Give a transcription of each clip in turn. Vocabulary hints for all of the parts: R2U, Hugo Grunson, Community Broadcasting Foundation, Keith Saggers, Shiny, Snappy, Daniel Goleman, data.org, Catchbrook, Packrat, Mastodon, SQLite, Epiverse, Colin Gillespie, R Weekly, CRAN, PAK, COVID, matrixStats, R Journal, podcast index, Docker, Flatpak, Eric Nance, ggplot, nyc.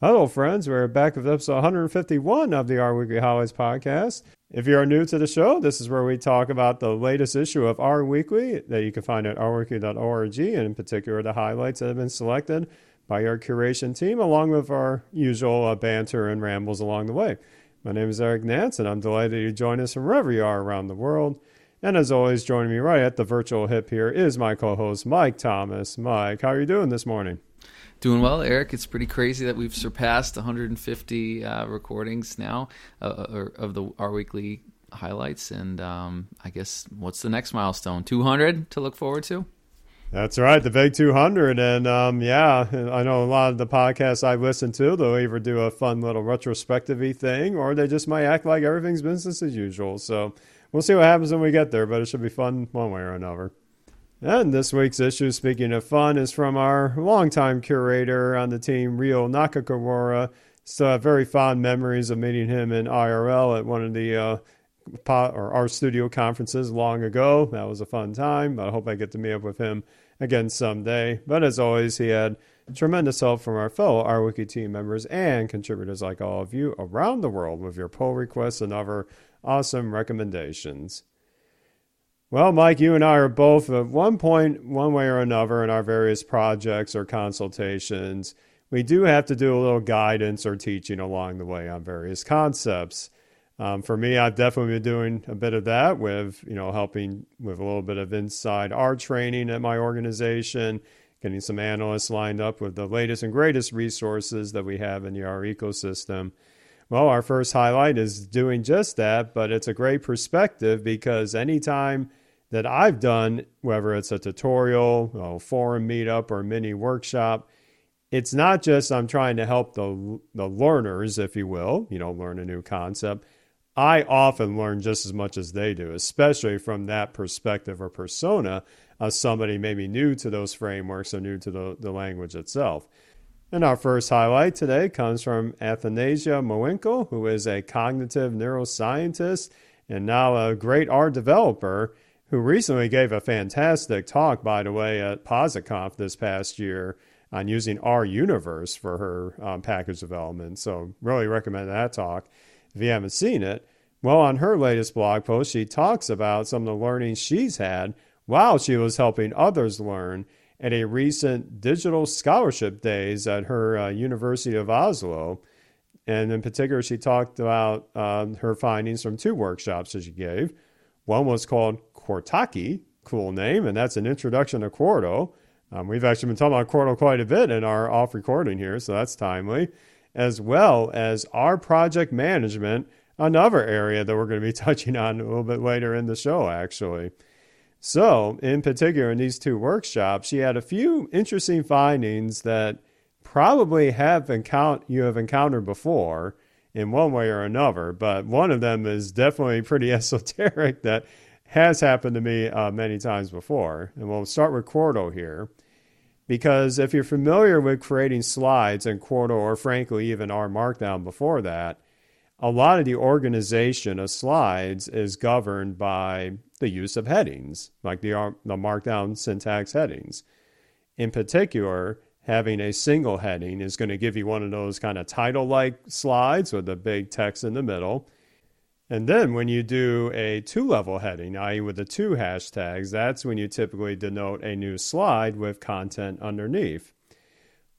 Hello, friends. We're back with episode 151 of the R Weekly Holidays podcast. If you are new to the show, this is where we talk about the latest issue of R Weekly that you can find at rweekly.org, and in particular, the highlights that have been selected by our curation team, along with our usual banter and rambles along the way. My name is Eric Nance, and I'm delighted you join us from wherever you are around the world. And as always, joining me right at the virtual hip here is my co-host, Mike Thomas. Mike, how are you doing this morning? Doing well, Eric. It's pretty crazy that we've surpassed 150 recordings now of the our weekly highlights, and I guess what's the next milestone? 200 to look forward to. That's right, the big 200, and yeah, I know a lot of the podcasts I listen to, they'll either do a fun little retrospective-y thing, or they just might act like everything's business as usual. So we'll see what happens when we get there, but it should be fun one way or another. And this week's issue, speaking of fun, is from our longtime curator on the team, Ryo Nakagawara. Still have very fond memories of meeting him in IRL at one of the RStudio conferences long ago. That was a fun time, but I hope I get to meet up with him again someday. But as always, he had tremendous help from our fellow RWiki team members and contributors like all of you around the world with your pull requests and other awesome recommendations. Well, Mike, you and I are both at one point, one way or another, in our various projects or consultations, we do have to do a little guidance or teaching along the way on various concepts. For me, I've definitely been doing a bit of that with, you know, helping with a little bit of inside R training at my organization, getting some analysts lined up with the latest and greatest resources that we have in the R ecosystem. Well, our first highlight is doing just that, but it's a great perspective because anytime that I've done, whether it's a tutorial, a forum meetup, or mini workshop, it's not just I'm trying to help the learners, if you will, you know, learn a new concept. I often learn just as much as they do, especially from that perspective or persona of somebody maybe new to those frameworks or new to the language itself. And our first highlight today comes from Athanasia Mowinckel, who is a cognitive neuroscientist and now a great R developer, who recently gave a fantastic talk, by the way, at Posit:Conf this past year on using R-Universe for her package development. So really recommend that talk if you haven't seen it. Well, on her latest blog post, she talks about some of the learning she's had while she was helping others learn at a recent digital scholarship days at her University of Oslo. And in particular, she talked about her findings from two workshops that she gave. One was called Quartaki, cool name, and that's an introduction to Quarto. We've actually been talking about Quarto quite a bit in our off recording here, so that's timely, as well as our project management, another area that we're going to be touching on a little bit later in the show, actually. So, in particular, in these two workshops, she had a few interesting findings that probably you have encountered before in one way or another, but one of them is definitely pretty esoteric that has happened to me many times before. And we'll start with Quarto here, because if you're familiar with creating slides in Quarto or, frankly, even R Markdown before that, a lot of the organization of slides is governed by the use of headings, like the Markdown syntax headings. In particular, having a single heading is going to give you one of those kind of title-like slides with the big text in the middle. And then when you do a two-level heading, i.e. with the two hashtags, that's when you typically denote a new slide with content underneath.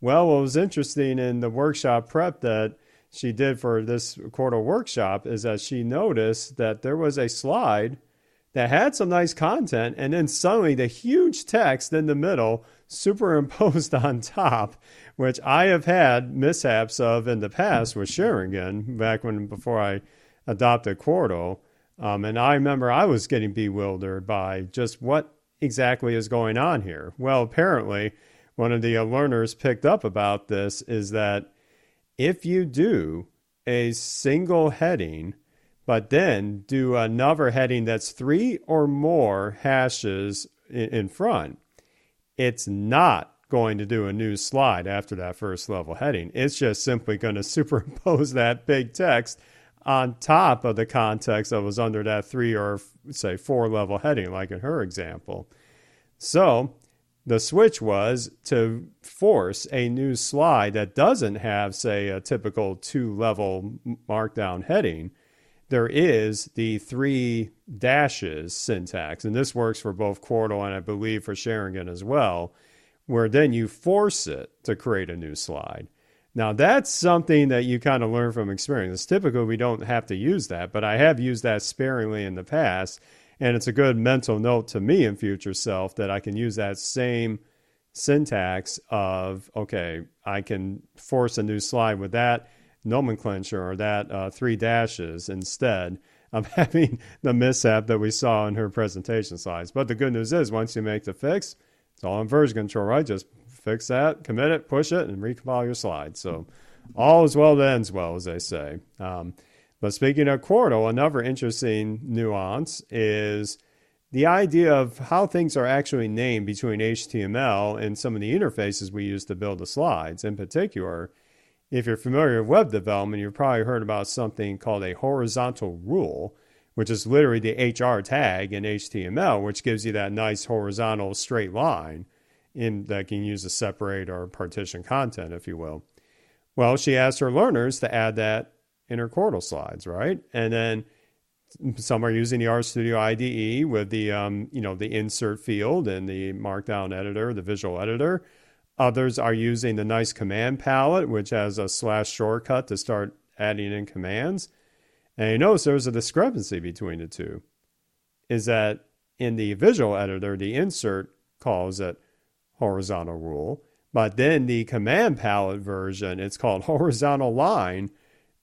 Well, what was interesting in the workshop prep that she did for this Quarto workshop is that she noticed that there was a slide that had some nice content, and then suddenly the huge text in the middle superimposed on top, which I have had mishaps of in the past with Sharingan back when before I adopted Quarto. And I remember I was getting bewildered by just what exactly is going on here. Well, apparently one of the learners picked up about this is that if you do a single heading, but then do another heading that's three or more hashes in front, it's not going to do a new slide after that first level heading. It's just simply going to superimpose that big text on top of the context that was under that three or, say, four level heading, like in her example. So The switch was to force a new slide that doesn't have, say, a typical two-level markdown heading. There is the three dashes syntax, and this works for both Quarto and I believe for Sharingan as well, where then you force it to create a new slide. Now, that's something that you kind of learn from experience. Typically, we don't have to use that, but I have used that sparingly in the past, and it's a good mental note to me and future self that I can use that same syntax of, okay, I can force a new slide with that nomenclature or that three dashes instead of having the mishap that we saw in her presentation slides. But the good news is once you make the fix, it's all in version control, right? Just fix that, commit it, push it, and recompile your slide. So all is well that ends well, as they say. But speaking of Quarto, another interesting nuance is the idea of how things are actually named between HTML and some of the interfaces we use to build the slides. In particular, if you're familiar with web development, you've probably heard about something called a horizontal rule, which is literally the HR tag in HTML, which gives you that nice horizontal straight line in that can use to separate or partition content, if you will. Well, she asked her learners to add that in her Quarto slides, right? And then some are using the RStudio IDE with the, the insert field and the markdown editor, the visual editor. Others are using the nice command palette, which has a slash shortcut to start adding in commands. And you notice there's a discrepancy between the two, is that in the visual editor, the insert calls it horizontal rule, but then the command palette version, it's called horizontal line.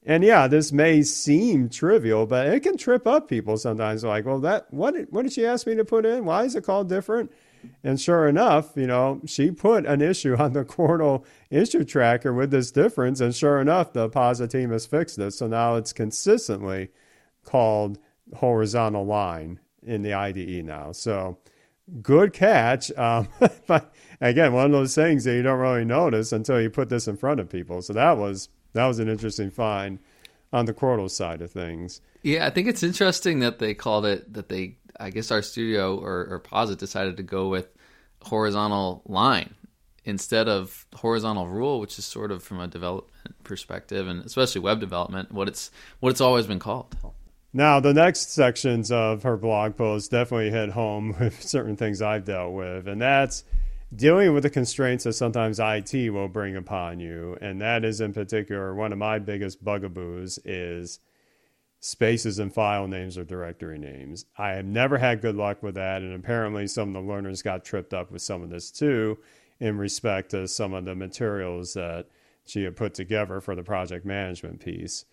And yeah, this may seem trivial, but it can trip up people sometimes. Like, well, what did she ask me to put in? Why is it called different? And sure enough, she put an issue on the Quarto issue tracker with this difference. And sure enough, the Posit team has fixed it. So now it's consistently called horizontal line in the IDE now. So good catch. But again, one of those things that you don't really notice until you put this in front of people. So that was an interesting find on the Quarto side of things. Yeah, I think it's interesting that they called it, I guess RStudio or Posit decided to go with horizontal line instead of horizontal rule, which is sort of from a development perspective, and especially web development, what it's always been called. Now, the next sections of her blog post definitely hit home with certain things I've dealt with, and that's dealing with the constraints that sometimes IT will bring upon you, and that is in particular one of my biggest bugaboos is spaces in file names or directory names. I have never had good luck with that, and apparently some of the learners got tripped up with some of this too in respect to some of the materials that she had put together for the project management piece.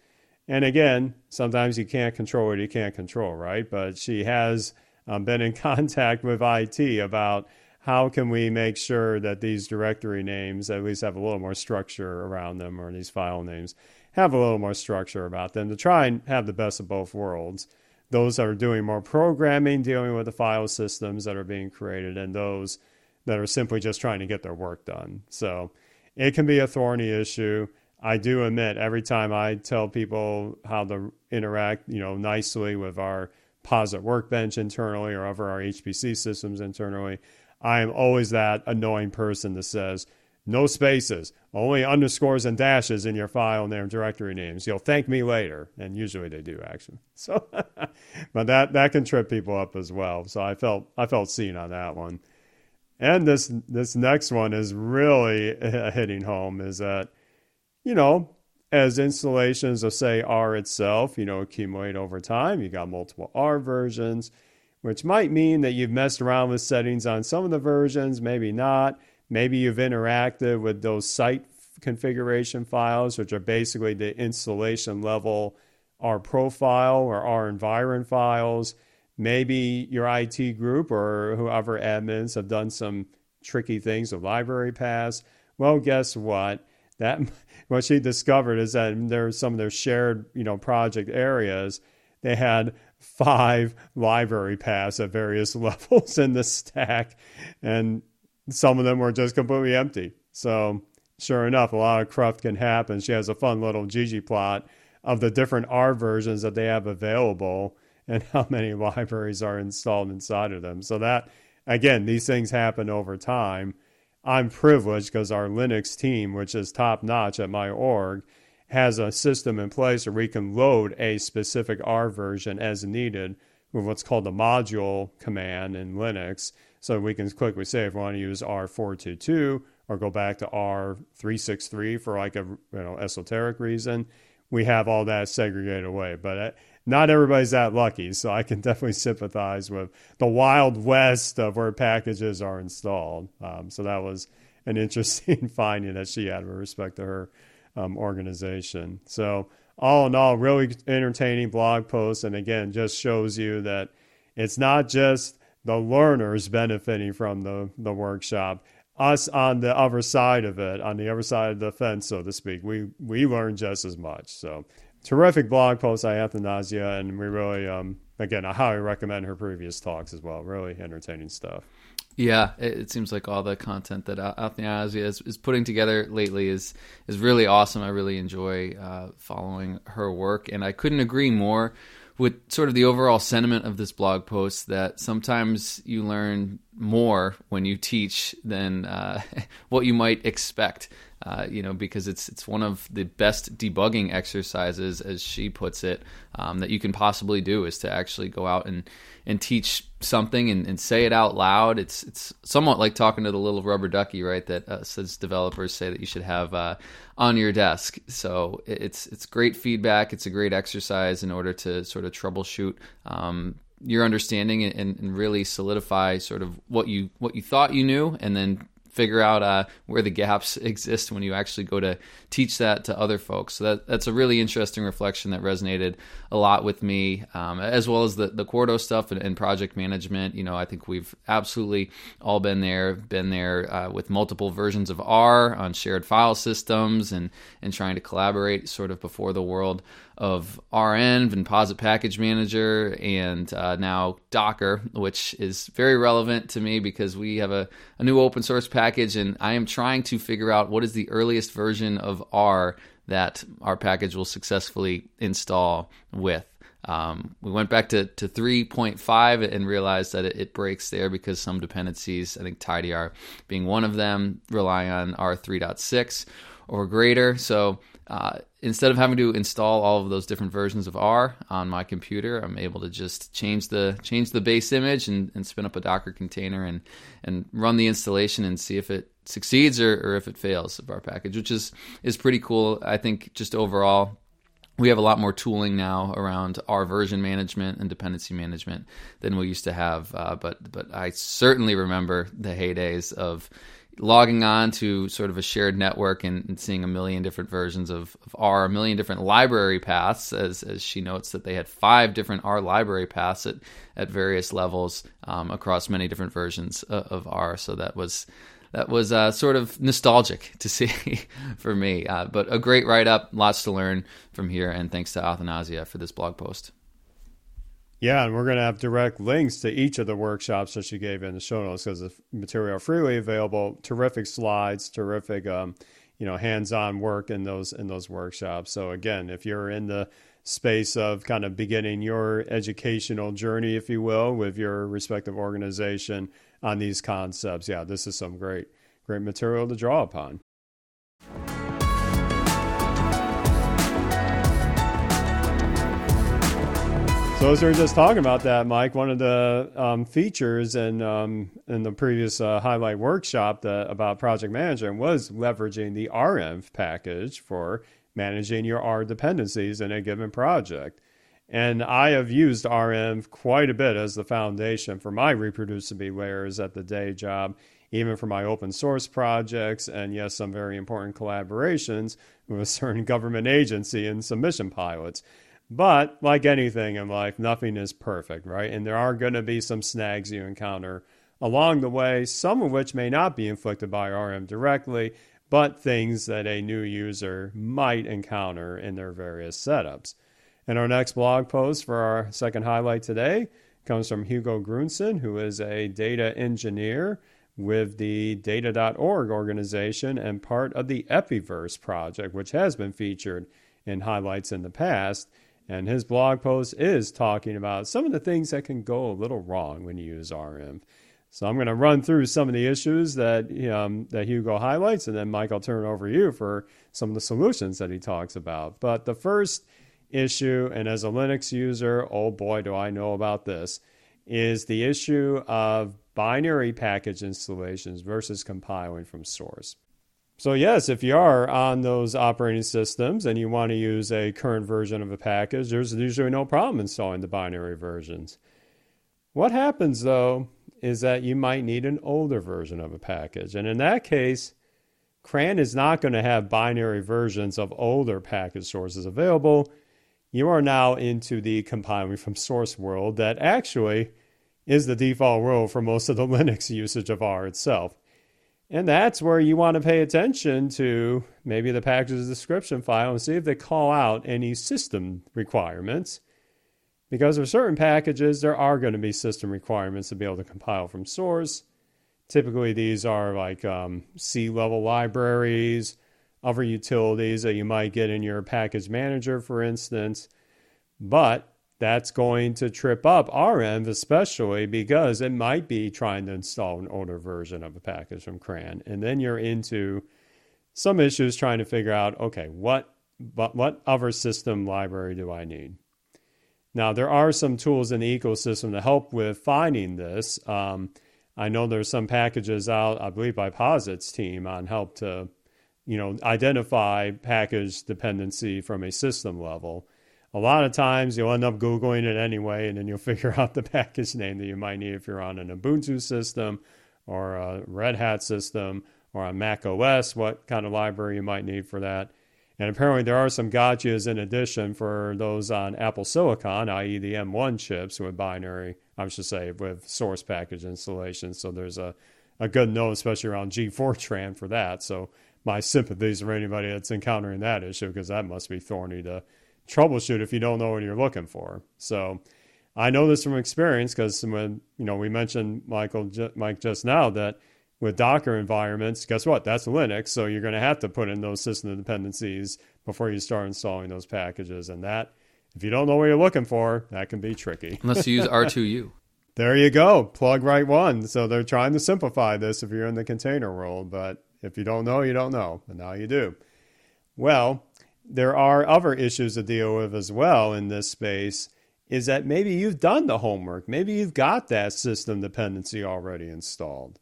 And again, sometimes you can't control what you can't control, right? But she has been in contact with IT about how can we make sure that these directory names at least have a little more structure around them, or these file names have a little more structure about them, to try and have the best of both worlds. Those that are doing more programming, dealing with the file systems that are being created, and those that are simply just trying to get their work done. So it can be a thorny issue. I do admit every time I tell people how to interact, nicely with our Posit Workbench internally or over our HPC systems internally, I am always that annoying person that says, no spaces, only underscores and dashes in your file name, directory names. You'll thank me later. And usually they do, actually. So, but that can trip people up as well. So I felt seen on that one. And this next one is really hitting home, is that, as installations of, say, R itself, accumulate over time, you got multiple R versions, which might mean that you've messed around with settings on some of the versions, maybe not. Maybe you've interacted with those site configuration files, which are basically the installation level R profile or R environ files. Maybe your IT group or whoever admins have done some tricky things with library paths. Well, guess what? What she discovered is that there's some of their shared, project areas. They had 5 library paths at various levels in the stack, and some of them were just completely empty. So sure enough, a lot of cruft can happen. She has a fun little ggplot of the different R versions that they have available and how many libraries are installed inside of them. So that again, these things happen over time. I'm privileged because our Linux team, which is top notch at my org, has a system in place where we can load a specific R version as needed with what's called the module command in Linux. So we can quickly say if we want to use R422 or go back to R363 for like a esoteric reason, we have all that segregated away. But not everybody's that lucky, so I can definitely sympathize with the wild west of where packages are installed. So that was an interesting finding that she had with respect to her organization. So all in all, really entertaining blog post. And again, just shows you that it's not just the learners benefiting from the workshop. Us on the other side of it, on the other side of the fence, so to speak, we learn just as much. So terrific blog post by Athanasia, and we really, again, I highly recommend her previous talks as well. Really entertaining stuff. Yeah, it seems like all the content that Athanasia is putting together lately is really awesome. I really enjoy following her work, and I couldn't agree more with sort of the overall sentiment of this blog post, that sometimes you learn more when you teach than what you might expect, because it's one of the best debugging exercises, as she puts it, that you can possibly do, is to actually go out and teach something and say it out loud. It's somewhat like talking to the little rubber ducky, right, that says developers say that you should have on your desk. So it's great feedback. It's a great exercise in order to sort of troubleshoot your understanding and really solidify sort of what you thought you knew, and then figure out where the gaps exist when you actually go to teach that to other folks. So that's a really interesting reflection that resonated a lot with me, as well as the Quarto stuff and project management. I think we've absolutely all been there with multiple versions of R on shared file systems and trying to collaborate sort of before the world of RNV and Posit Package Manager, and now Docker, which is very relevant to me because we have a new open source package, and I am trying to figure out what is the earliest version of R that our package will successfully install with. We went back to 3.5 and realized that it breaks there because some dependencies, I think TidyR being one of them, rely on R3.6 or greater. So instead of having to install all of those different versions of R on my computer, I'm able to just change the base image and spin up a Docker container and run the installation and see if it succeeds or if it fails of our package, which is pretty cool. I think just overall, we have a lot more tooling now around our version management and dependency management than we used to have. But I certainly remember the heydays of logging on to sort of a shared network and seeing a million different versions of R, a million different library paths, as she notes that they had 5 different R library paths at various levels across many different versions of R. So that was sort of nostalgic to see for me. But a great write-up, lots to learn from here, and thanks to Athanasia for this blog post. Yeah, and we're going to have direct links to each of the workshops that she gave in the show notes because the material freely available. Terrific slides, terrific, hands-on work in those workshops. So again, if you're in the space of kind of beginning your educational journey, if you will, with your respective organization on these concepts, yeah, this is some great, great material to draw upon. So as we were just talking about that, Mike, one of the features in the previous highlight workshop about project management was leveraging the renv package for managing your R dependencies in a given project. And I have used renv quite a bit as the foundation for my reproducibility layers at the day job, even for my open source projects, and yes, some very important collaborations with a certain government agency and submission pilots. But like anything in life, nothing is perfect, right? And there are going to be some snags you encounter along the way, some of which may not be inflicted by renv directly, but things that a new user might encounter in their various setups. And our next blog post for our second highlight today comes from Hugo Grunson, who is a data engineer with the data.org organization and part of the Epiverse project, which has been featured in highlights in the past. And his blog post is talking about some of the things that can go a little wrong when you use renv. So I'm going to run through some of the issues that that Hugo highlights, and then Mike, I'll turn it over to you for some of the solutions that he talks about. But the first issue, and as a Linux user, oh boy, do I know about this, is the issue of binary package installations versus compiling from source. So yes, if you are on those operating systems and you want to use a current version of a package, there's usually no problem installing the binary versions. What happens though is that you might need an older version of a package. And in that case, CRAN is not going to have binary versions of older package sources available. You are now into the compiling from source world that actually is the default world for most of the Linux usage of R itself. And that's where you want to pay attention to maybe the package's description file and see if they call out any system requirements. Because for certain packages, there are going to be system requirements to be able to compile from source. Typically, these are like C-level libraries, other utilities that you might get in your package manager, for instance. But that's going to trip up renv, especially because it might be trying to install an older version of a package from CRAN. And then you're into some issues trying to figure out, okay, what other system library do I need? Now, there are some tools in the ecosystem to help with finding this. I know there's some packages out, I believe, by Posit's team on help to, identify package dependency from a system level. A lot of times you'll end up Googling it anyway, and then you'll figure out the package name that you might need if you're on an Ubuntu system or a Red Hat system or on Mac OS, what kind of library you might need for that. And apparently there are some gotchas in addition for those on Apple Silicon, i.e. the M1 chips with binary, I should say, with source package installation. So there's a good note, especially around G4TRAN for that. So my sympathies for anybody that's encountering that issue, because that must be thorny to troubleshoot if you don't know what you're looking for. So I know this from experience because when we mentioned Mike just now that with Docker environments, guess what? That's Linux. So you're going to have to put in those system dependencies before you start installing those packages. And that, if you don't know what you're looking for, that can be tricky. Unless you use R2U. There you go. Plug right one. So they're trying to simplify this if you're in the container world. But if you don't know, you don't know. And now you do. Well, there are other issues to deal with as well in this space, is that maybe you've done the homework. Maybe you've got that system dependency already installed.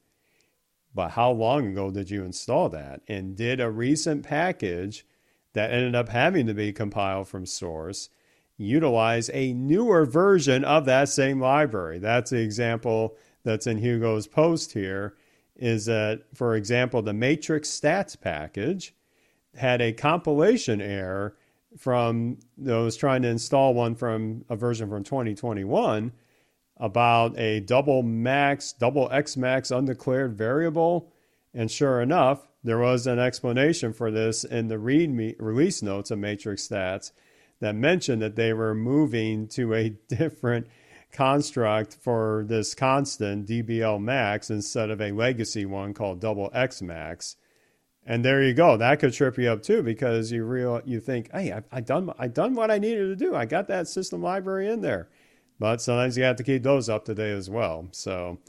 But how long ago did you install that? And did a recent package that ended up having to be compiled from source utilize a newer version of that same library? That's the example that's in Hugo's post here, is that, for example, the matrix stats package had a compilation error from those trying to install one from a version from 2021 about a double X max undeclared variable. And sure enough, there was an explanation for this in the README release notes of matrix stats that mentioned that they were moving to a different construct for this constant DBL max instead of a legacy one called double X max. And there you go. That could trip you up too, because you think, hey, I done what I needed to do. I got that system library in there. But sometimes you have to keep those up to date as well. So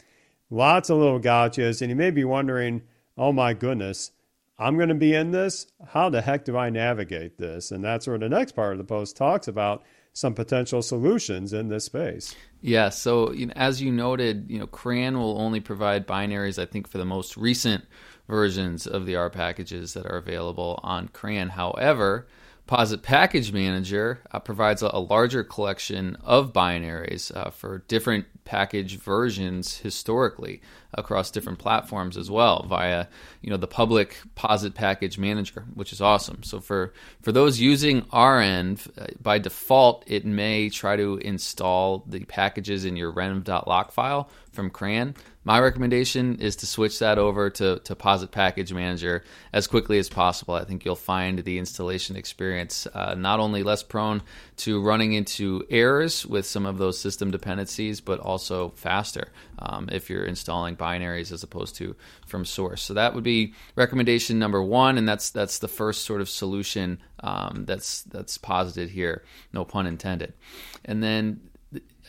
lots of little gotchas. And you may be wondering, oh my goodness, I'm going to be in this? How the heck do I navigate this? And that's where the next part of the post talks about some potential solutions in this space. Yeah. So as you noted, CRAN will only provide binaries, I think, for the most recent versions of the R packages that are available on CRAN. However, Posit Package Manager provides a larger collection of binaries for different package versions historically across different platforms as well via the public Posit Package Manager, which is awesome. So for those using renv, by default, it may try to install the packages in your renv.lock file from CRAN. My recommendation is to switch that over to Posit Package Manager as quickly as possible. I think you'll find the installation experience not only less prone to running into errors with some of those system dependencies, but also faster if you're installing binaries as opposed to from source. So that would be recommendation number one, and that's the first sort of solution that's posited here, no pun intended. And then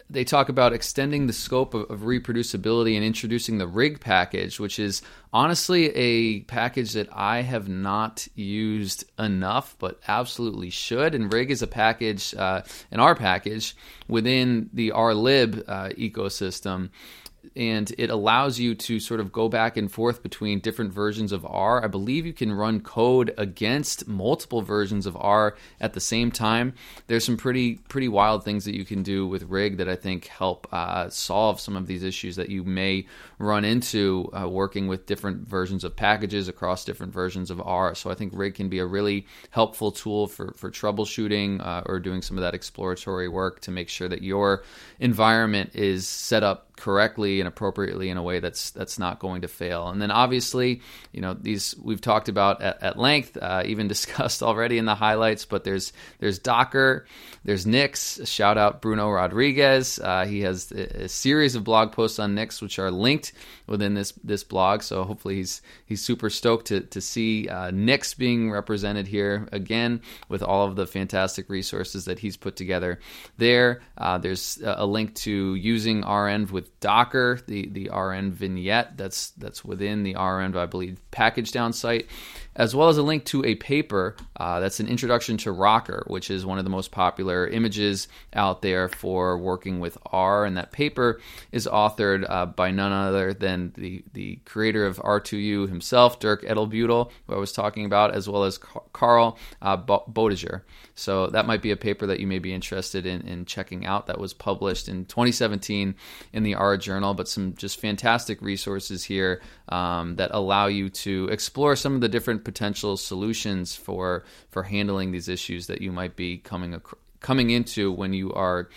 they talk about extending the scope of reproducibility and introducing the RIG package, which is honestly a package that I have not used enough, but absolutely should. And RIG is a package, an R package within the RLib ecosystem. And it allows you to sort of go back and forth between different versions of R. I believe you can run code against multiple versions of R at the same time. There's some pretty wild things that you can do with RIG that I think help solve some of these issues that you may run into working with different versions of packages across different versions of R. So I think RIG can be a really helpful tool for troubleshooting or doing some of that exploratory work to make sure that your environment is set up correctly and appropriately in a way that's not going to fail. And then obviously, you know, these we've talked about at length, even discussed already in the highlights, but there's Docker, there's Nix. Shout out Bruno Rodriguez. He has a series of blog posts on Nix, which are linked within this blog. So hopefully he's super stoked to see Nix being represented here again with all of the fantastic resources that he's put together there. There's a link to using renv with Docker, the RN vignette that's within the RN, I believe, package down site, as well as a link to a paper that's an introduction to Rocker, which is one of the most popular images out there for working with R. And that paper is authored by none other than the creator of R2U himself, Dirk Edelbutel, who I was talking about, as well as Carl Bodiger. So that might be a paper that you may be interested in checking out that was published in 2017 in the R Journal, but some just fantastic resources here that allow you to explore some of the different potential solutions for handling these issues that you might be coming into when you are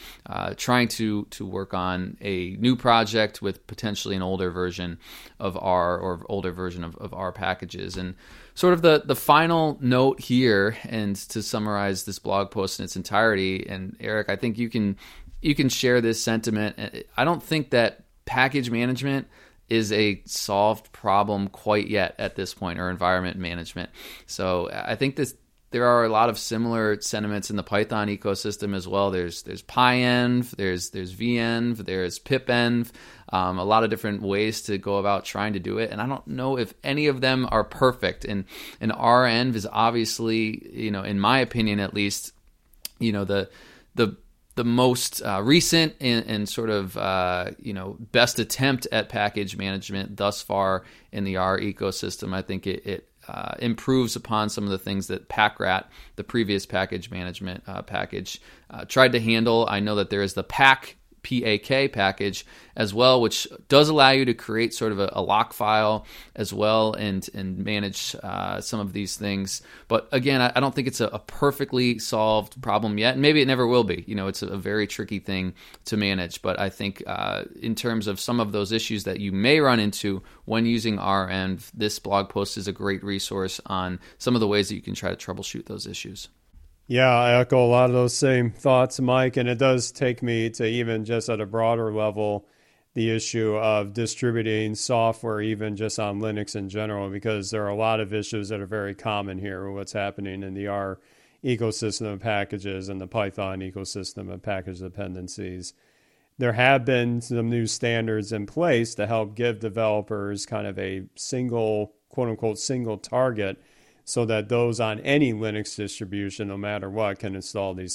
trying to work on a new project with potentially an older version of R or older version of R packages. And sort of the final note here, and to summarize this blog post in its entirety, and Eric, I think you can share this sentiment. I don't think that package management is a solved problem quite yet at this point, or environment management. So I think there are a lot of similar sentiments in the Python ecosystem as well. There's pyenv, there's venv, there's pipenv, a lot of different ways to go about trying to do it. And I don't know if any of them are perfect. And renv is obviously, you know, in my opinion at least, you know, the most recent and sort of you know, best attempt at package management thus far in the R ecosystem. I think it improves upon some of the things that PackRat, the previous package management package, tried to handle. I know that there is the PAK package as well, which does allow you to create sort of a lock file as well and manage some of these things. But again, I don't think it's a perfectly solved problem yet. And maybe it never will be. You know, it's a very tricky thing to manage. But I think in terms of some of those issues that you may run into when using renv, this blog post is a great resource on some of the ways that you can try to troubleshoot those issues. Yeah, I echo a lot of those same thoughts, Mike, and it does take me to even just at a broader level, the issue of distributing software, even just on Linux in general, because there are a lot of issues that are very common here with what's happening in the R ecosystem of packages and the Python ecosystem of package dependencies. There have been some new standards in place to help give developers kind of a single, quote unquote, single target, so that those on any Linux distribution, no matter what, can install these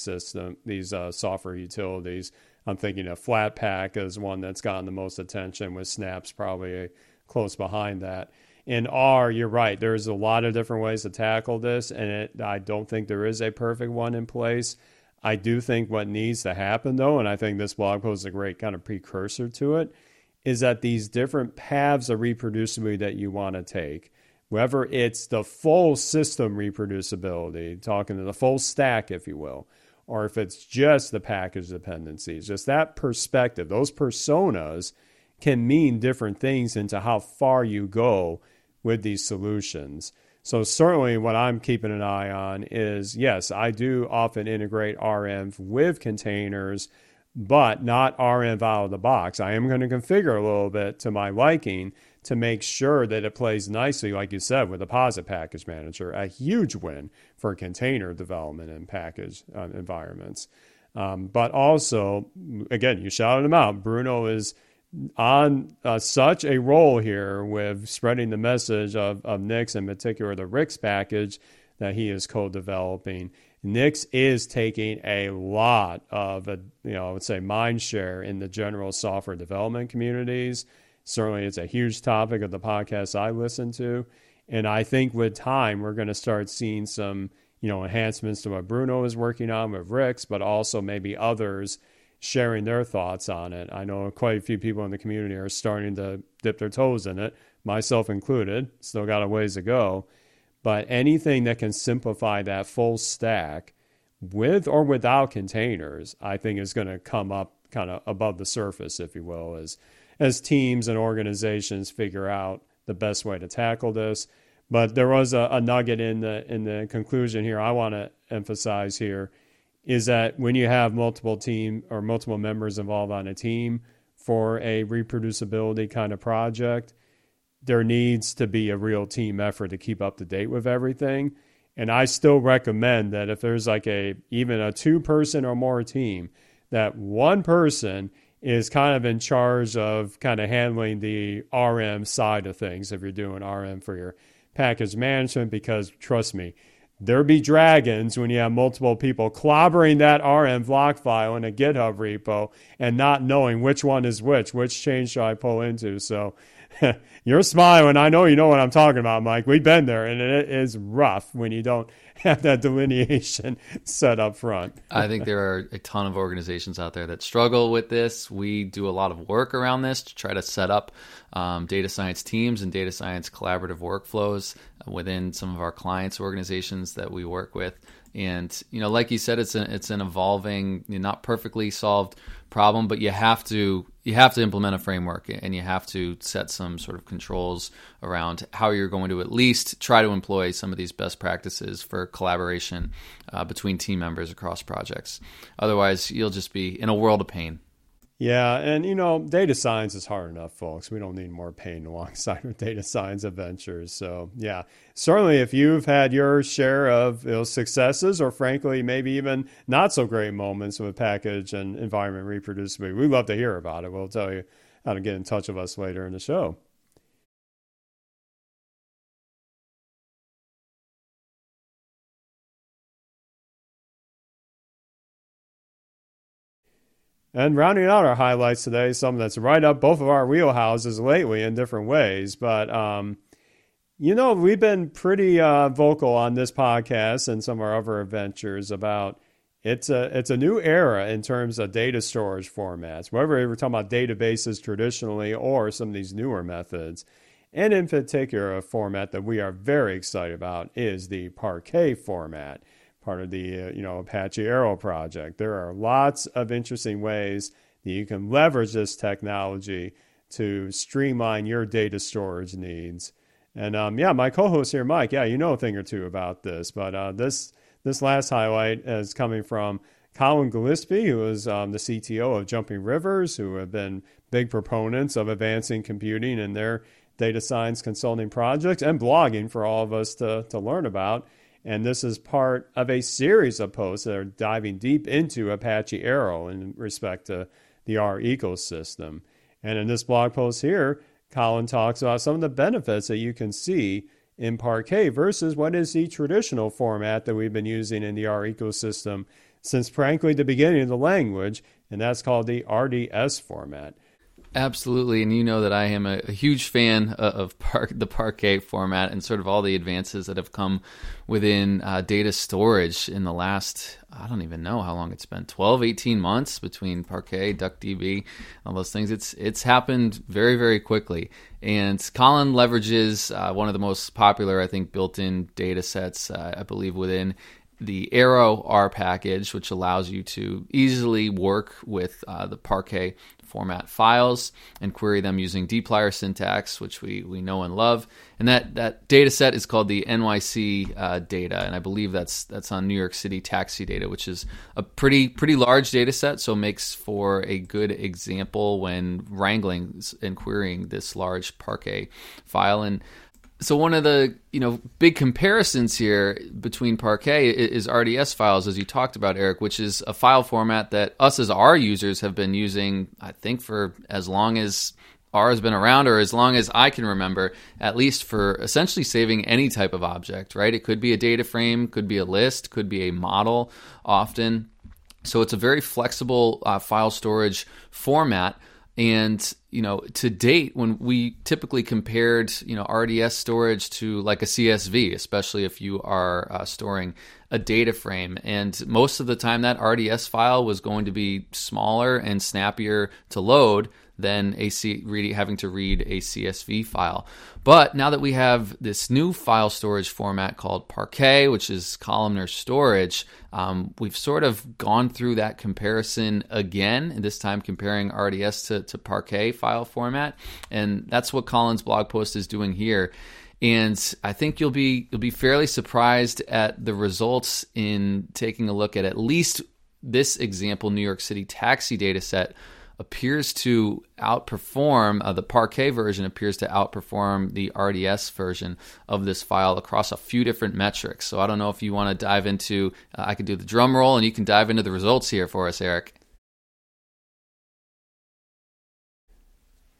software utilities. I'm thinking of Flatpak is one that's gotten the most attention, with Snaps probably close behind that. In R, you're right, there's a lot of different ways to tackle this, and I don't think there is a perfect one in place. I do think what needs to happen, though, and I think this blog post is a great kind of precursor to it, is that these different paths of reproducibility that you want to take, whether it's the full system reproducibility, talking to the full stack, if you will, or if it's just the package dependencies, just that perspective, those personas can mean different things into how far you go with these solutions. So certainly what I'm keeping an eye on is, yes, I do often integrate renv with containers, but not renv out of the box. I am going to configure a little bit to my liking to make sure that it plays nicely, like you said, with the Posit Package Manager, a huge win for container development and package environments. But also, again, you shouted him out. Bruno is on such a roll here with spreading the message of Nix, in particular the Rix package that he is co-developing. Nix is taking a lot of, I would say, mind share in the general software development communities. Certainly, it's a huge topic of the podcasts I listen to. And I think with time, we're going to start seeing some, enhancements to what Bruno is working on with Rix, but also maybe others sharing their thoughts on it. I know quite a few people in the community are starting to dip their toes in it, myself included. Still got a ways to go. But anything that can simplify that full stack with or without containers, I think is going to come up kind of above the surface, if you will, as teams and organizations figure out the best way to tackle this. But there was a nugget in the conclusion here I want to emphasize here is that when you have multiple members involved on a team for a reproducibility kind of project, there needs to be a real team effort to keep up to date with everything. And I still recommend that if there's like even a 2-person or more team, that one person is kind of in charge of kind of handling the RM side of things if you're doing RM for your package management, because trust me, there be dragons when you have multiple people clobbering that RM block file in a GitHub repo and not knowing which one is which change should I pull into. So you're smiling. I know you know what I'm talking about, Mike. We've been there, and it is rough when you don't have that delineation set up front. I think there are a ton of organizations out there that struggle with this. We do a lot of work around this to try to set up data science teams and data science collaborative workflows within some of our clients' organizations that we work with. And, like you said, it's an evolving, not perfectly solved problem, but you have to implement a framework, and you have to set some sort of controls around how you're going to at least try to employ some of these best practices for collaboration between team members across projects. Otherwise, you'll just be in a world of pain. Yeah, and data science is hard enough, folks. We don't need more pain alongside with data science adventures. So yeah, certainly if you've had your share of successes, or frankly, maybe even not so great moments with package and environment reproducibility, we'd love to hear about it. We'll tell you how to get in touch with us later in the show. And rounding out our highlights today, something that's right up both of our wheelhouses lately in different ways. But, we've been pretty vocal on this podcast and some of our other adventures about it's a new era in terms of data storage formats, whether we're talking about databases traditionally or some of these newer methods. And in particular, a format that we are very excited about is the Parquet format, part of the Apache Arrow project. There are lots of interesting ways that you can leverage this technology to streamline your data storage needs. And my co-host here, Mike, you know a thing or two about this, but this last highlight is coming from Colin Gillespie, who is the CTO of Jumping Rivers, who have been big proponents of advancing computing in their data science consulting projects and blogging for all of us to learn about. And this is part of a series of posts that are diving deep into Apache Arrow in respect to the R ecosystem. And in this blog post here, Colin talks about some of the benefits that you can see in Parquet versus what is the traditional format that we've been using in the R ecosystem since, frankly, the beginning of the language, and that's called the RDS format. Absolutely, and you know that I am a huge fan of the Parquet format and sort of all the advances that have come within data storage in the last, I don't even know how long it's been, 12, 18 months between Parquet, DuckDB, all those things. It's happened very, very quickly. And Colin leverages one of the most popular, I think, built-in data sets, I believe, within the Arrow R package, which allows you to easily work with the Parquet format files and query them using dplyr syntax, which we know and love. And that data set is called the NYC data, and I believe that's on New York City taxi data, which is a pretty large data set, so makes for a good example when wrangling and querying this large Parquet file. And So one of the big comparisons here between Parquet is RDS files, as you talked about, Eric, which is a file format that us as R users have been using, I think, for as long as R has been around, or as long as I can remember, at least for essentially saving any type of object, right? It could be a data frame, could be a list, could be a model often. So it's a very flexible file storage format. And, to date, when we typically compared, RDS storage to like a CSV, especially if you are storing a data frame. And most of the time that RDS file was going to be smaller and snappier to load than having to read a CSV file. But now that we have this new file storage format called Parquet, which is columnar storage, we've sort of gone through that comparison again, and this time comparing RDS to Parquet file format. And that's what Colin's blog post is doing here. And I think you'll be fairly surprised at the results in taking a look at least this example New York City taxi data set. Appears to outperform, the Parquet version appears to outperform the RDS version of this file across a few different metrics. So I don't know if you want to dive into, I can do the drum roll and you can dive into the results here for us, Eric.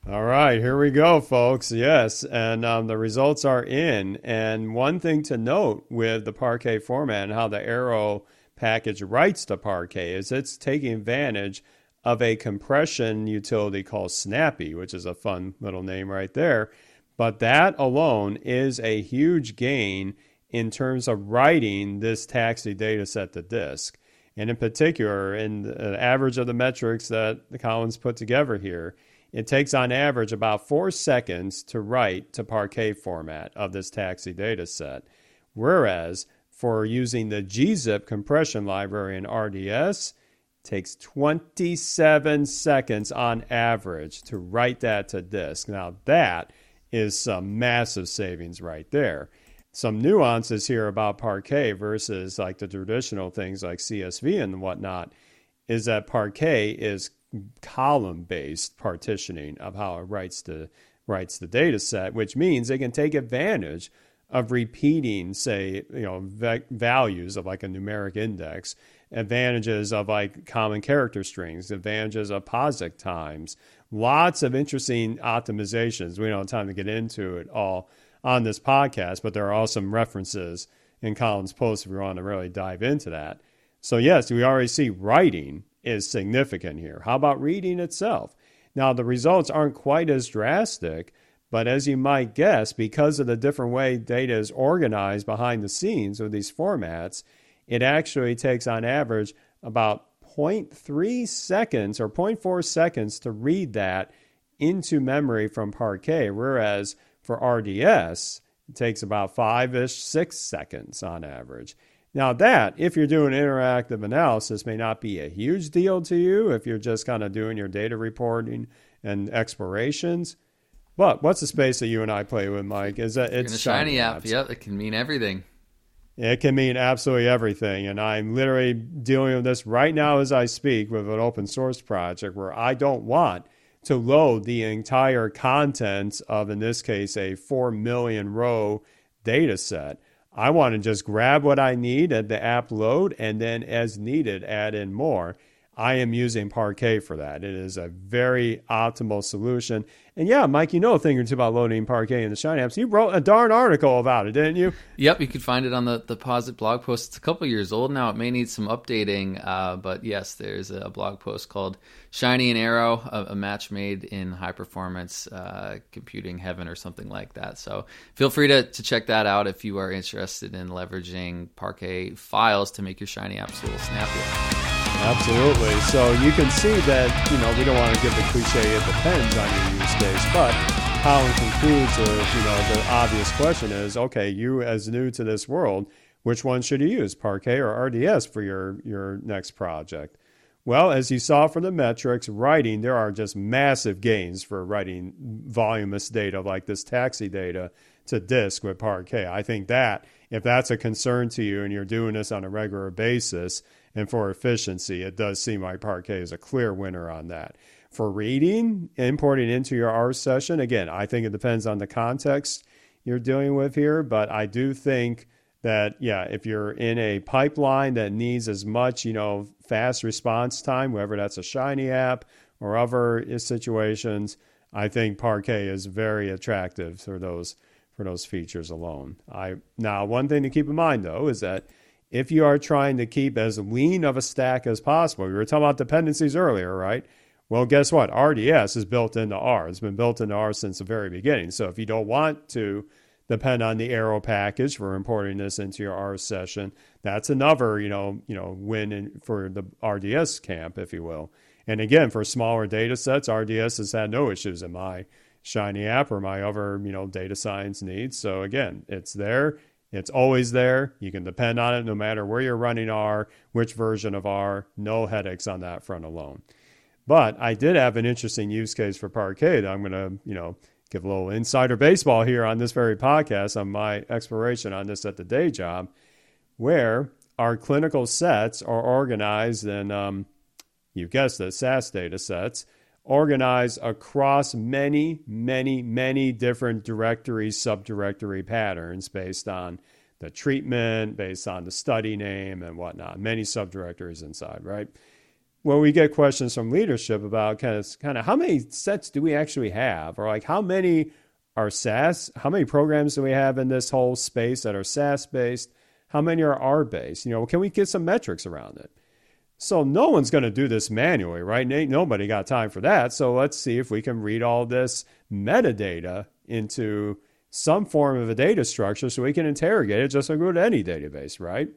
All right, here we go, folks. Yes, and the results are in. And one thing to note with the Parquet format and how the Arrow package writes to Parquet is it's taking advantage of a compression utility called Snappy, which is a fun little name right there. But that alone is a huge gain in terms of writing this taxi data set to disk. And in particular, in the average of the metrics that the Collins put together here, it takes on average about 4 seconds to write to Parquet format of this taxi data set. Whereas for using the gzip compression library in RDS, takes 27 seconds on average to write that to disk. Now that is some massive savings right there. Some nuances here about Parquet versus like the traditional things like CSV and whatnot is that Parquet is column-based partitioning of how it writes the data set, which means they can take advantage of repeating, say, values of like a numeric index, advantages of like common character strings, advantages of POSIX times, lots of interesting optimizations. We don't have time to get into it all on this podcast, but there are also some references in Colin's post if we want to really dive into that. So yes, we already see writing is significant here. How about reading itself? Now the results aren't quite as drastic, but as you might guess, because of the different way data is organized behind the scenes with these formats, it actually takes on average about 0.3 seconds or 0.4 seconds to read that into memory from Parquet, whereas for RDS, it takes about 5-ish, 6 seconds on average. Now that, if you're doing interactive analysis, may not be a huge deal to you if you're just kind of doing your data reporting and explorations. But what's the space that you and I play with, Mike? Is that it's Shiny app. Yep, it can mean everything. It can mean absolutely everything. And I'm literally dealing with this right now as I speak with an open source project where I don't want to load the entire contents of, in this case, a 4 million row data set. I want to just grab what I need at the app load and then as needed add in more. I am using Parquet for that. It is a very optimal solution. And yeah, Mike, a thing or two about loading Parquet in the Shiny apps. You wrote a darn article about it, didn't you? Yep, you can find it on the Posit blog post. It's a couple years old now. It may need some updating, but yes, there's a blog post called Shiny and Arrow, a match made in high-performance computing heaven or something like that. So feel free to check that out if you are interested in leveraging Parquet files to make your Shiny apps a little snappier. Absolutely. So you can see that, we don't want to give the cliche, it depends on your use case, but Colin concludes with, the obvious question is, okay, you as new to this world, which one should you use, Parquet or RDS for your next project? Well, as you saw from the metrics, writing, there are just massive gains for writing voluminous data like this taxi data to disk with Parquet. I think that if that's a concern to you and you're doing this on a regular basis, and for efficiency, it does seem like Parquet is a clear winner on that. For reading, importing into your R session, again, I think it depends on the context. you're dealing with here. But I do think that, yeah, if you're in a pipeline that needs as much, you know, fast response time, whether that's a Shiny app or other situations, I think Parquet is very attractive for those features alone. Now, one thing to keep in mind, though, is that if you are trying to keep as lean of a stack as possible, we were talking about dependencies earlier, right? Well, guess what? RDS is built into R. It's been built into R since the very beginning. So if you don't want to depend on the Arrow package for importing this into your R session, that's another, you know, win for the RDS camp, if you will. And again, for smaller data sets, RDS has had no issues in my Shiny app or my other, you know, data science needs. So again, it's there. It's always there. You can depend on it no matter where you're running R, which version of R, no headaches on that front alone. But I did have an interesting use case for Parquet that I'm going to, you know, give a little insider baseball here on this very podcast on my exploration on this at the day job, where our clinical sets are organized in, you've guessed it, SAS data sets, organized across many, many, many different directory, subdirectory patterns based on the treatment, based on the study name and whatnot, many subdirectories inside, right? Well, we get questions from leadership about kind of how many sets do we actually have? Or like how many are SAS? How many programs do we have in this whole space that are SAS-based? How many are R-based? You know, can we get some metrics around it? So no one's going to do this manually, right? Ain't nobody got time for that. So let's see if we can read all this metadata into some form of a data structure so we can interrogate it just like we would any database, right?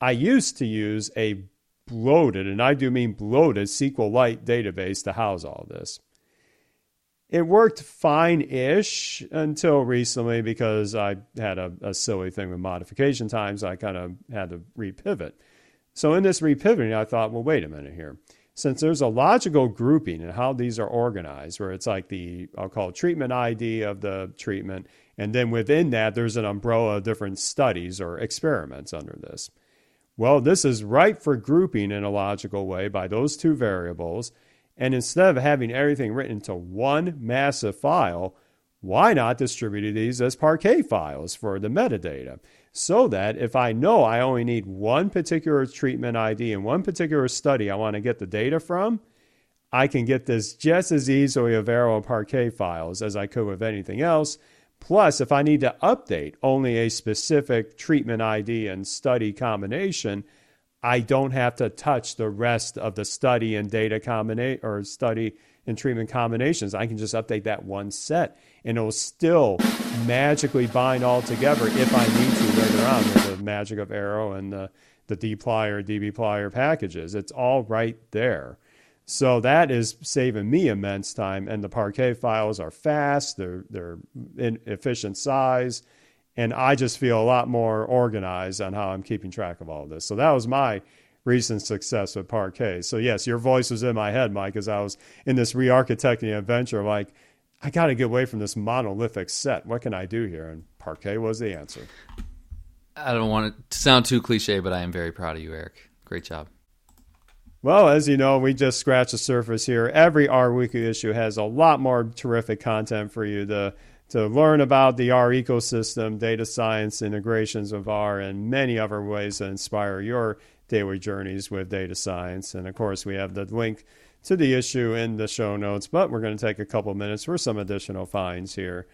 I used to use a bloated, and I do mean bloated, SQLite database to house all this. It worked fine-ish until recently because I had a silly thing with modification times. I kind of had to repivot. So in this repivoting, I thought, well, wait a minute here. Since there's a logical grouping in how these are organized, where it's like the, I'll call it treatment ID of the treatment, and then within that, there's an umbrella of different studies or experiments under this. Well, this is ripe for grouping in a logical way by those two variables. And instead of having everything written into one massive file, why not distribute these as Parquet files for the metadata? So that if I know I only need one particular treatment ID and one particular study I want to get the data from, I can get this just as easily of Arrow Parquet files as I could with anything else. Plus, if I need to update only a specific treatment ID and study combination, I don't have to touch the rest of the study and data combination or study and treatment combinations. I can just update that one set and it'll still magically bind all together if I need to later on with the magic of Arrow and the dplyr packages. It's all right there. So that is saving me immense time, and the Parquet files are fast, they're in efficient size, and I just feel a lot more organized on how I'm keeping track of all of this. So that was my recent success with Parquet. So yes, your voice was in my head, Mike, as I was in this re-architecting adventure, like, I got to get away from this monolithic set. What can I do here? And Parquet was the answer. I don't want it to sound too cliche, but I am very proud of you, Eric. Great job. Well, as you know, we just scratched the surface here. Every R Weekly issue has a lot more terrific content for you to learn about the R ecosystem, data science, integrations of R, and many other ways that inspire your daily journeys with data science. And of course, we have the link to the issue in the show notes, but we're going to take a couple minutes for some additional finds here.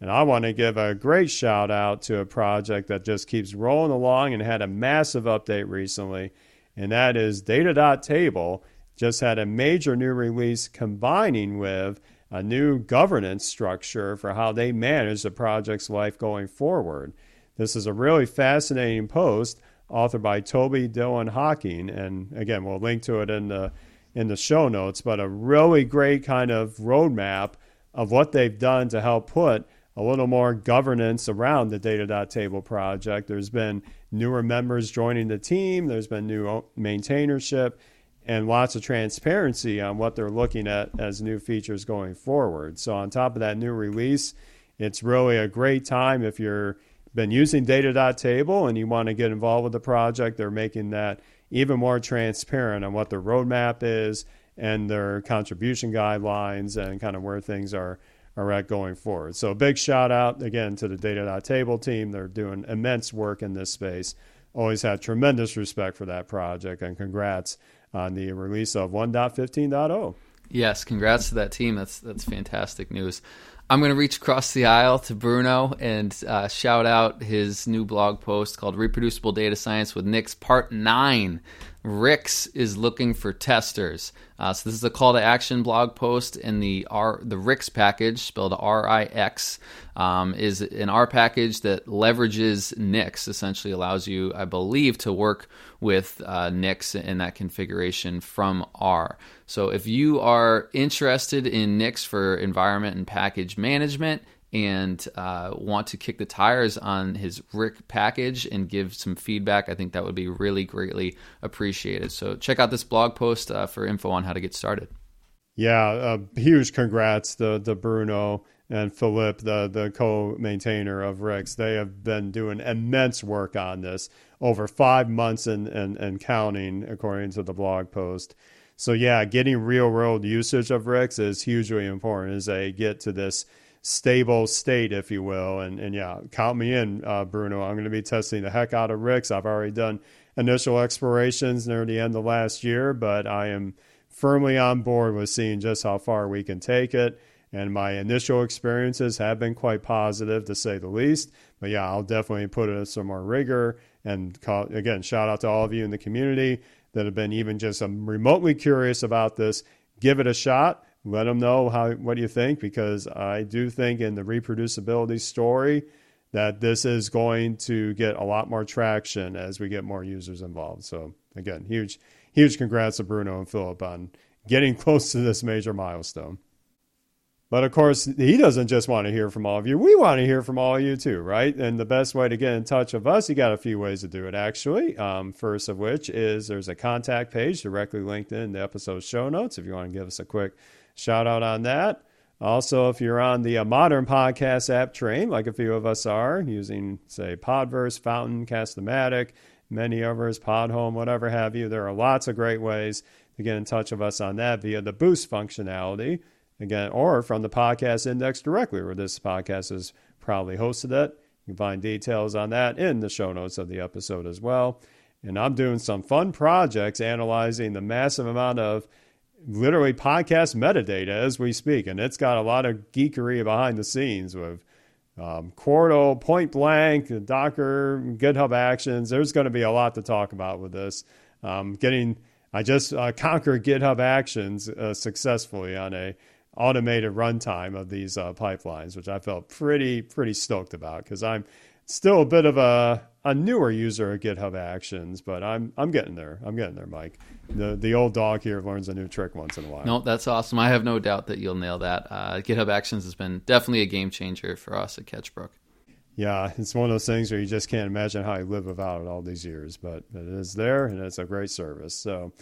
And I want to give a great shout out to a project that just keeps rolling along and had a massive update recently, and that is data.table just had a major new release combining with a new governance structure for how they manage the project's life going forward. This is a really fascinating post authored by Toby Dillon Hocking, and again, we'll link to it in the show notes, but a really great kind of roadmap of what they've done to help put a little more governance around the data.table project. There's been newer members joining the team, there's been new maintainership, and lots of transparency on what they're looking at as new features going forward. So on top of that new release, it's really a great time if you've been using data.table and you want to get involved with the project. They're making that even more transparent on what their roadmap is and their contribution guidelines and kind of where things are are at going forward. So a big shout out again to the data.table team. They're doing immense work in this space. Always had tremendous respect for that project, and congrats on the release of 1.15.0. Yes, congrats to that team. That's fantastic news. I'm going to reach across the aisle to Bruno and shout out his new blog post called Reproducible Data Science with Nix, Part 9. Rix is looking for testers. So this is a call to action blog post, and the Rix package, spelled R-I-X, is an R package that leverages Nix, essentially allows you, I believe, to work with Nix in that configuration from R. So if you are interested in Nix for environment and package management, and want to kick the tires on his RIG package and give some feedback, I think that would be really greatly appreciated. So check out this blog post for info on how to get started. Yeah, huge congrats to Bruno and Philip, the co-maintainer of Rix. They have been doing immense work on this, over 5 months and counting, according to the blog post. So yeah, getting real-world usage of Rix is hugely important as they get to this stable state, if you will, and yeah, count me in, Bruno. I'm going to be testing the heck out of Rix. I've already done initial explorations near the end of last year, but I am firmly on board with seeing just how far we can take it, and my initial experiences have been quite positive, to say the least. But yeah, I'll definitely put in some more rigor, and again, shout out to all of you in the community that have been even just remotely curious about this. Give it a shot. Let them know what you think, because I do think in the reproducibility story that this is going to get a lot more traction as we get more users involved. So again, huge congrats to Bruno and Philip on getting close to this major milestone. But of course, he doesn't just want to hear from all of you. We want to hear from all of you too, right? And the best way to get in touch with us, you got a few ways to do it, actually. First of which is there's a contact page directly linked in the episode show notes if you want to give us a quick shout out on that. Also, if you're on the modern podcast app train, like a few of us are, using, say, Podverse, Fountain, Cast-O-Matic, many others, Podhome, whatever have you, there are lots of great ways to get in touch with us on that via the boost functionality, again, or from the podcast index directly where this podcast is probably hosted at. You can find details on that in the show notes of the episode as well. And I'm doing some fun projects analyzing the massive amount of literally podcast metadata as we speak, and it's got a lot of geekery behind the scenes with Quarto, Point Blank, Docker, GitHub Actions. There's going to be a lot to talk about with this. I just conquered GitHub Actions successfully on a automated runtime of these pipelines, which I felt pretty stoked about, because I'm still a bit of a newer user of GitHub Actions, but I'm getting there. I'm getting there, Mike. The old dog here learns a new trick once in a while. No, that's awesome. I have no doubt that you'll nail that. GitHub Actions has been definitely a game changer for us at Catchbrook. Yeah, it's one of those things where you just can't imagine how you live without it all these years, but it is there, and it's a great service. So,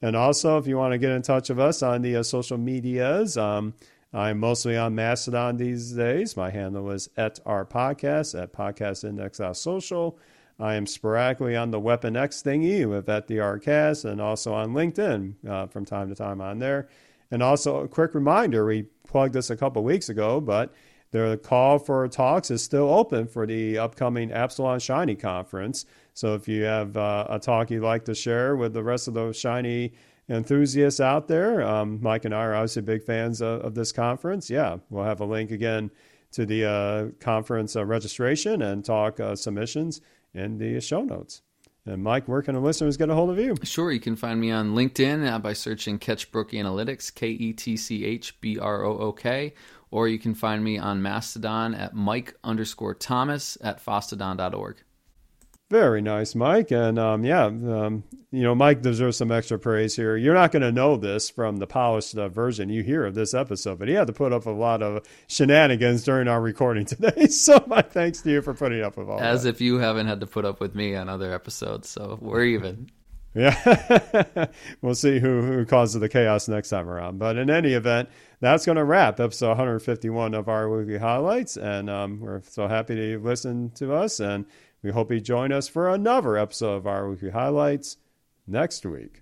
and also, if you want to get in touch with us on the social medias, I'm mostly on Mastodon these days. My handle is @ourpodcast, @podcastindex.social. I am sporadically on the Weapon X thingy with @theRcast, and also on LinkedIn from time to time on there. And also, a quick reminder, we plugged this a couple weeks ago, but the call for talks is still open for the upcoming Absalon Shiny conference. So if you have a talk you'd like to share with the rest of those Shiny enthusiasts out there, Mike and I are obviously big fans of this conference. Yeah, we'll have a link again to the conference registration and talk submissions in the show notes. And Mike, where can the listeners get a hold of you? Sure, you can find me on LinkedIn by searching Ketchbrook Analytics, KETCHBROOK, or you can find me on Mastodon at Mike_Thomas @Fostodon.org. Very nice, Mike. And Mike deserves some extra praise here. You're not going to know this from the polished version you hear of this episode, but he had to put up a lot of shenanigans during our recording today. So my thanks to you for putting up with all that. As if you haven't had to put up with me on other episodes. So we're even. Yeah, we'll see who causes the chaos next time around. But in any event, that's going to wrap episode 151 of our weekly highlights. And we're so happy to listen to us, and we hope you join us for another episode of our weekly highlights next week.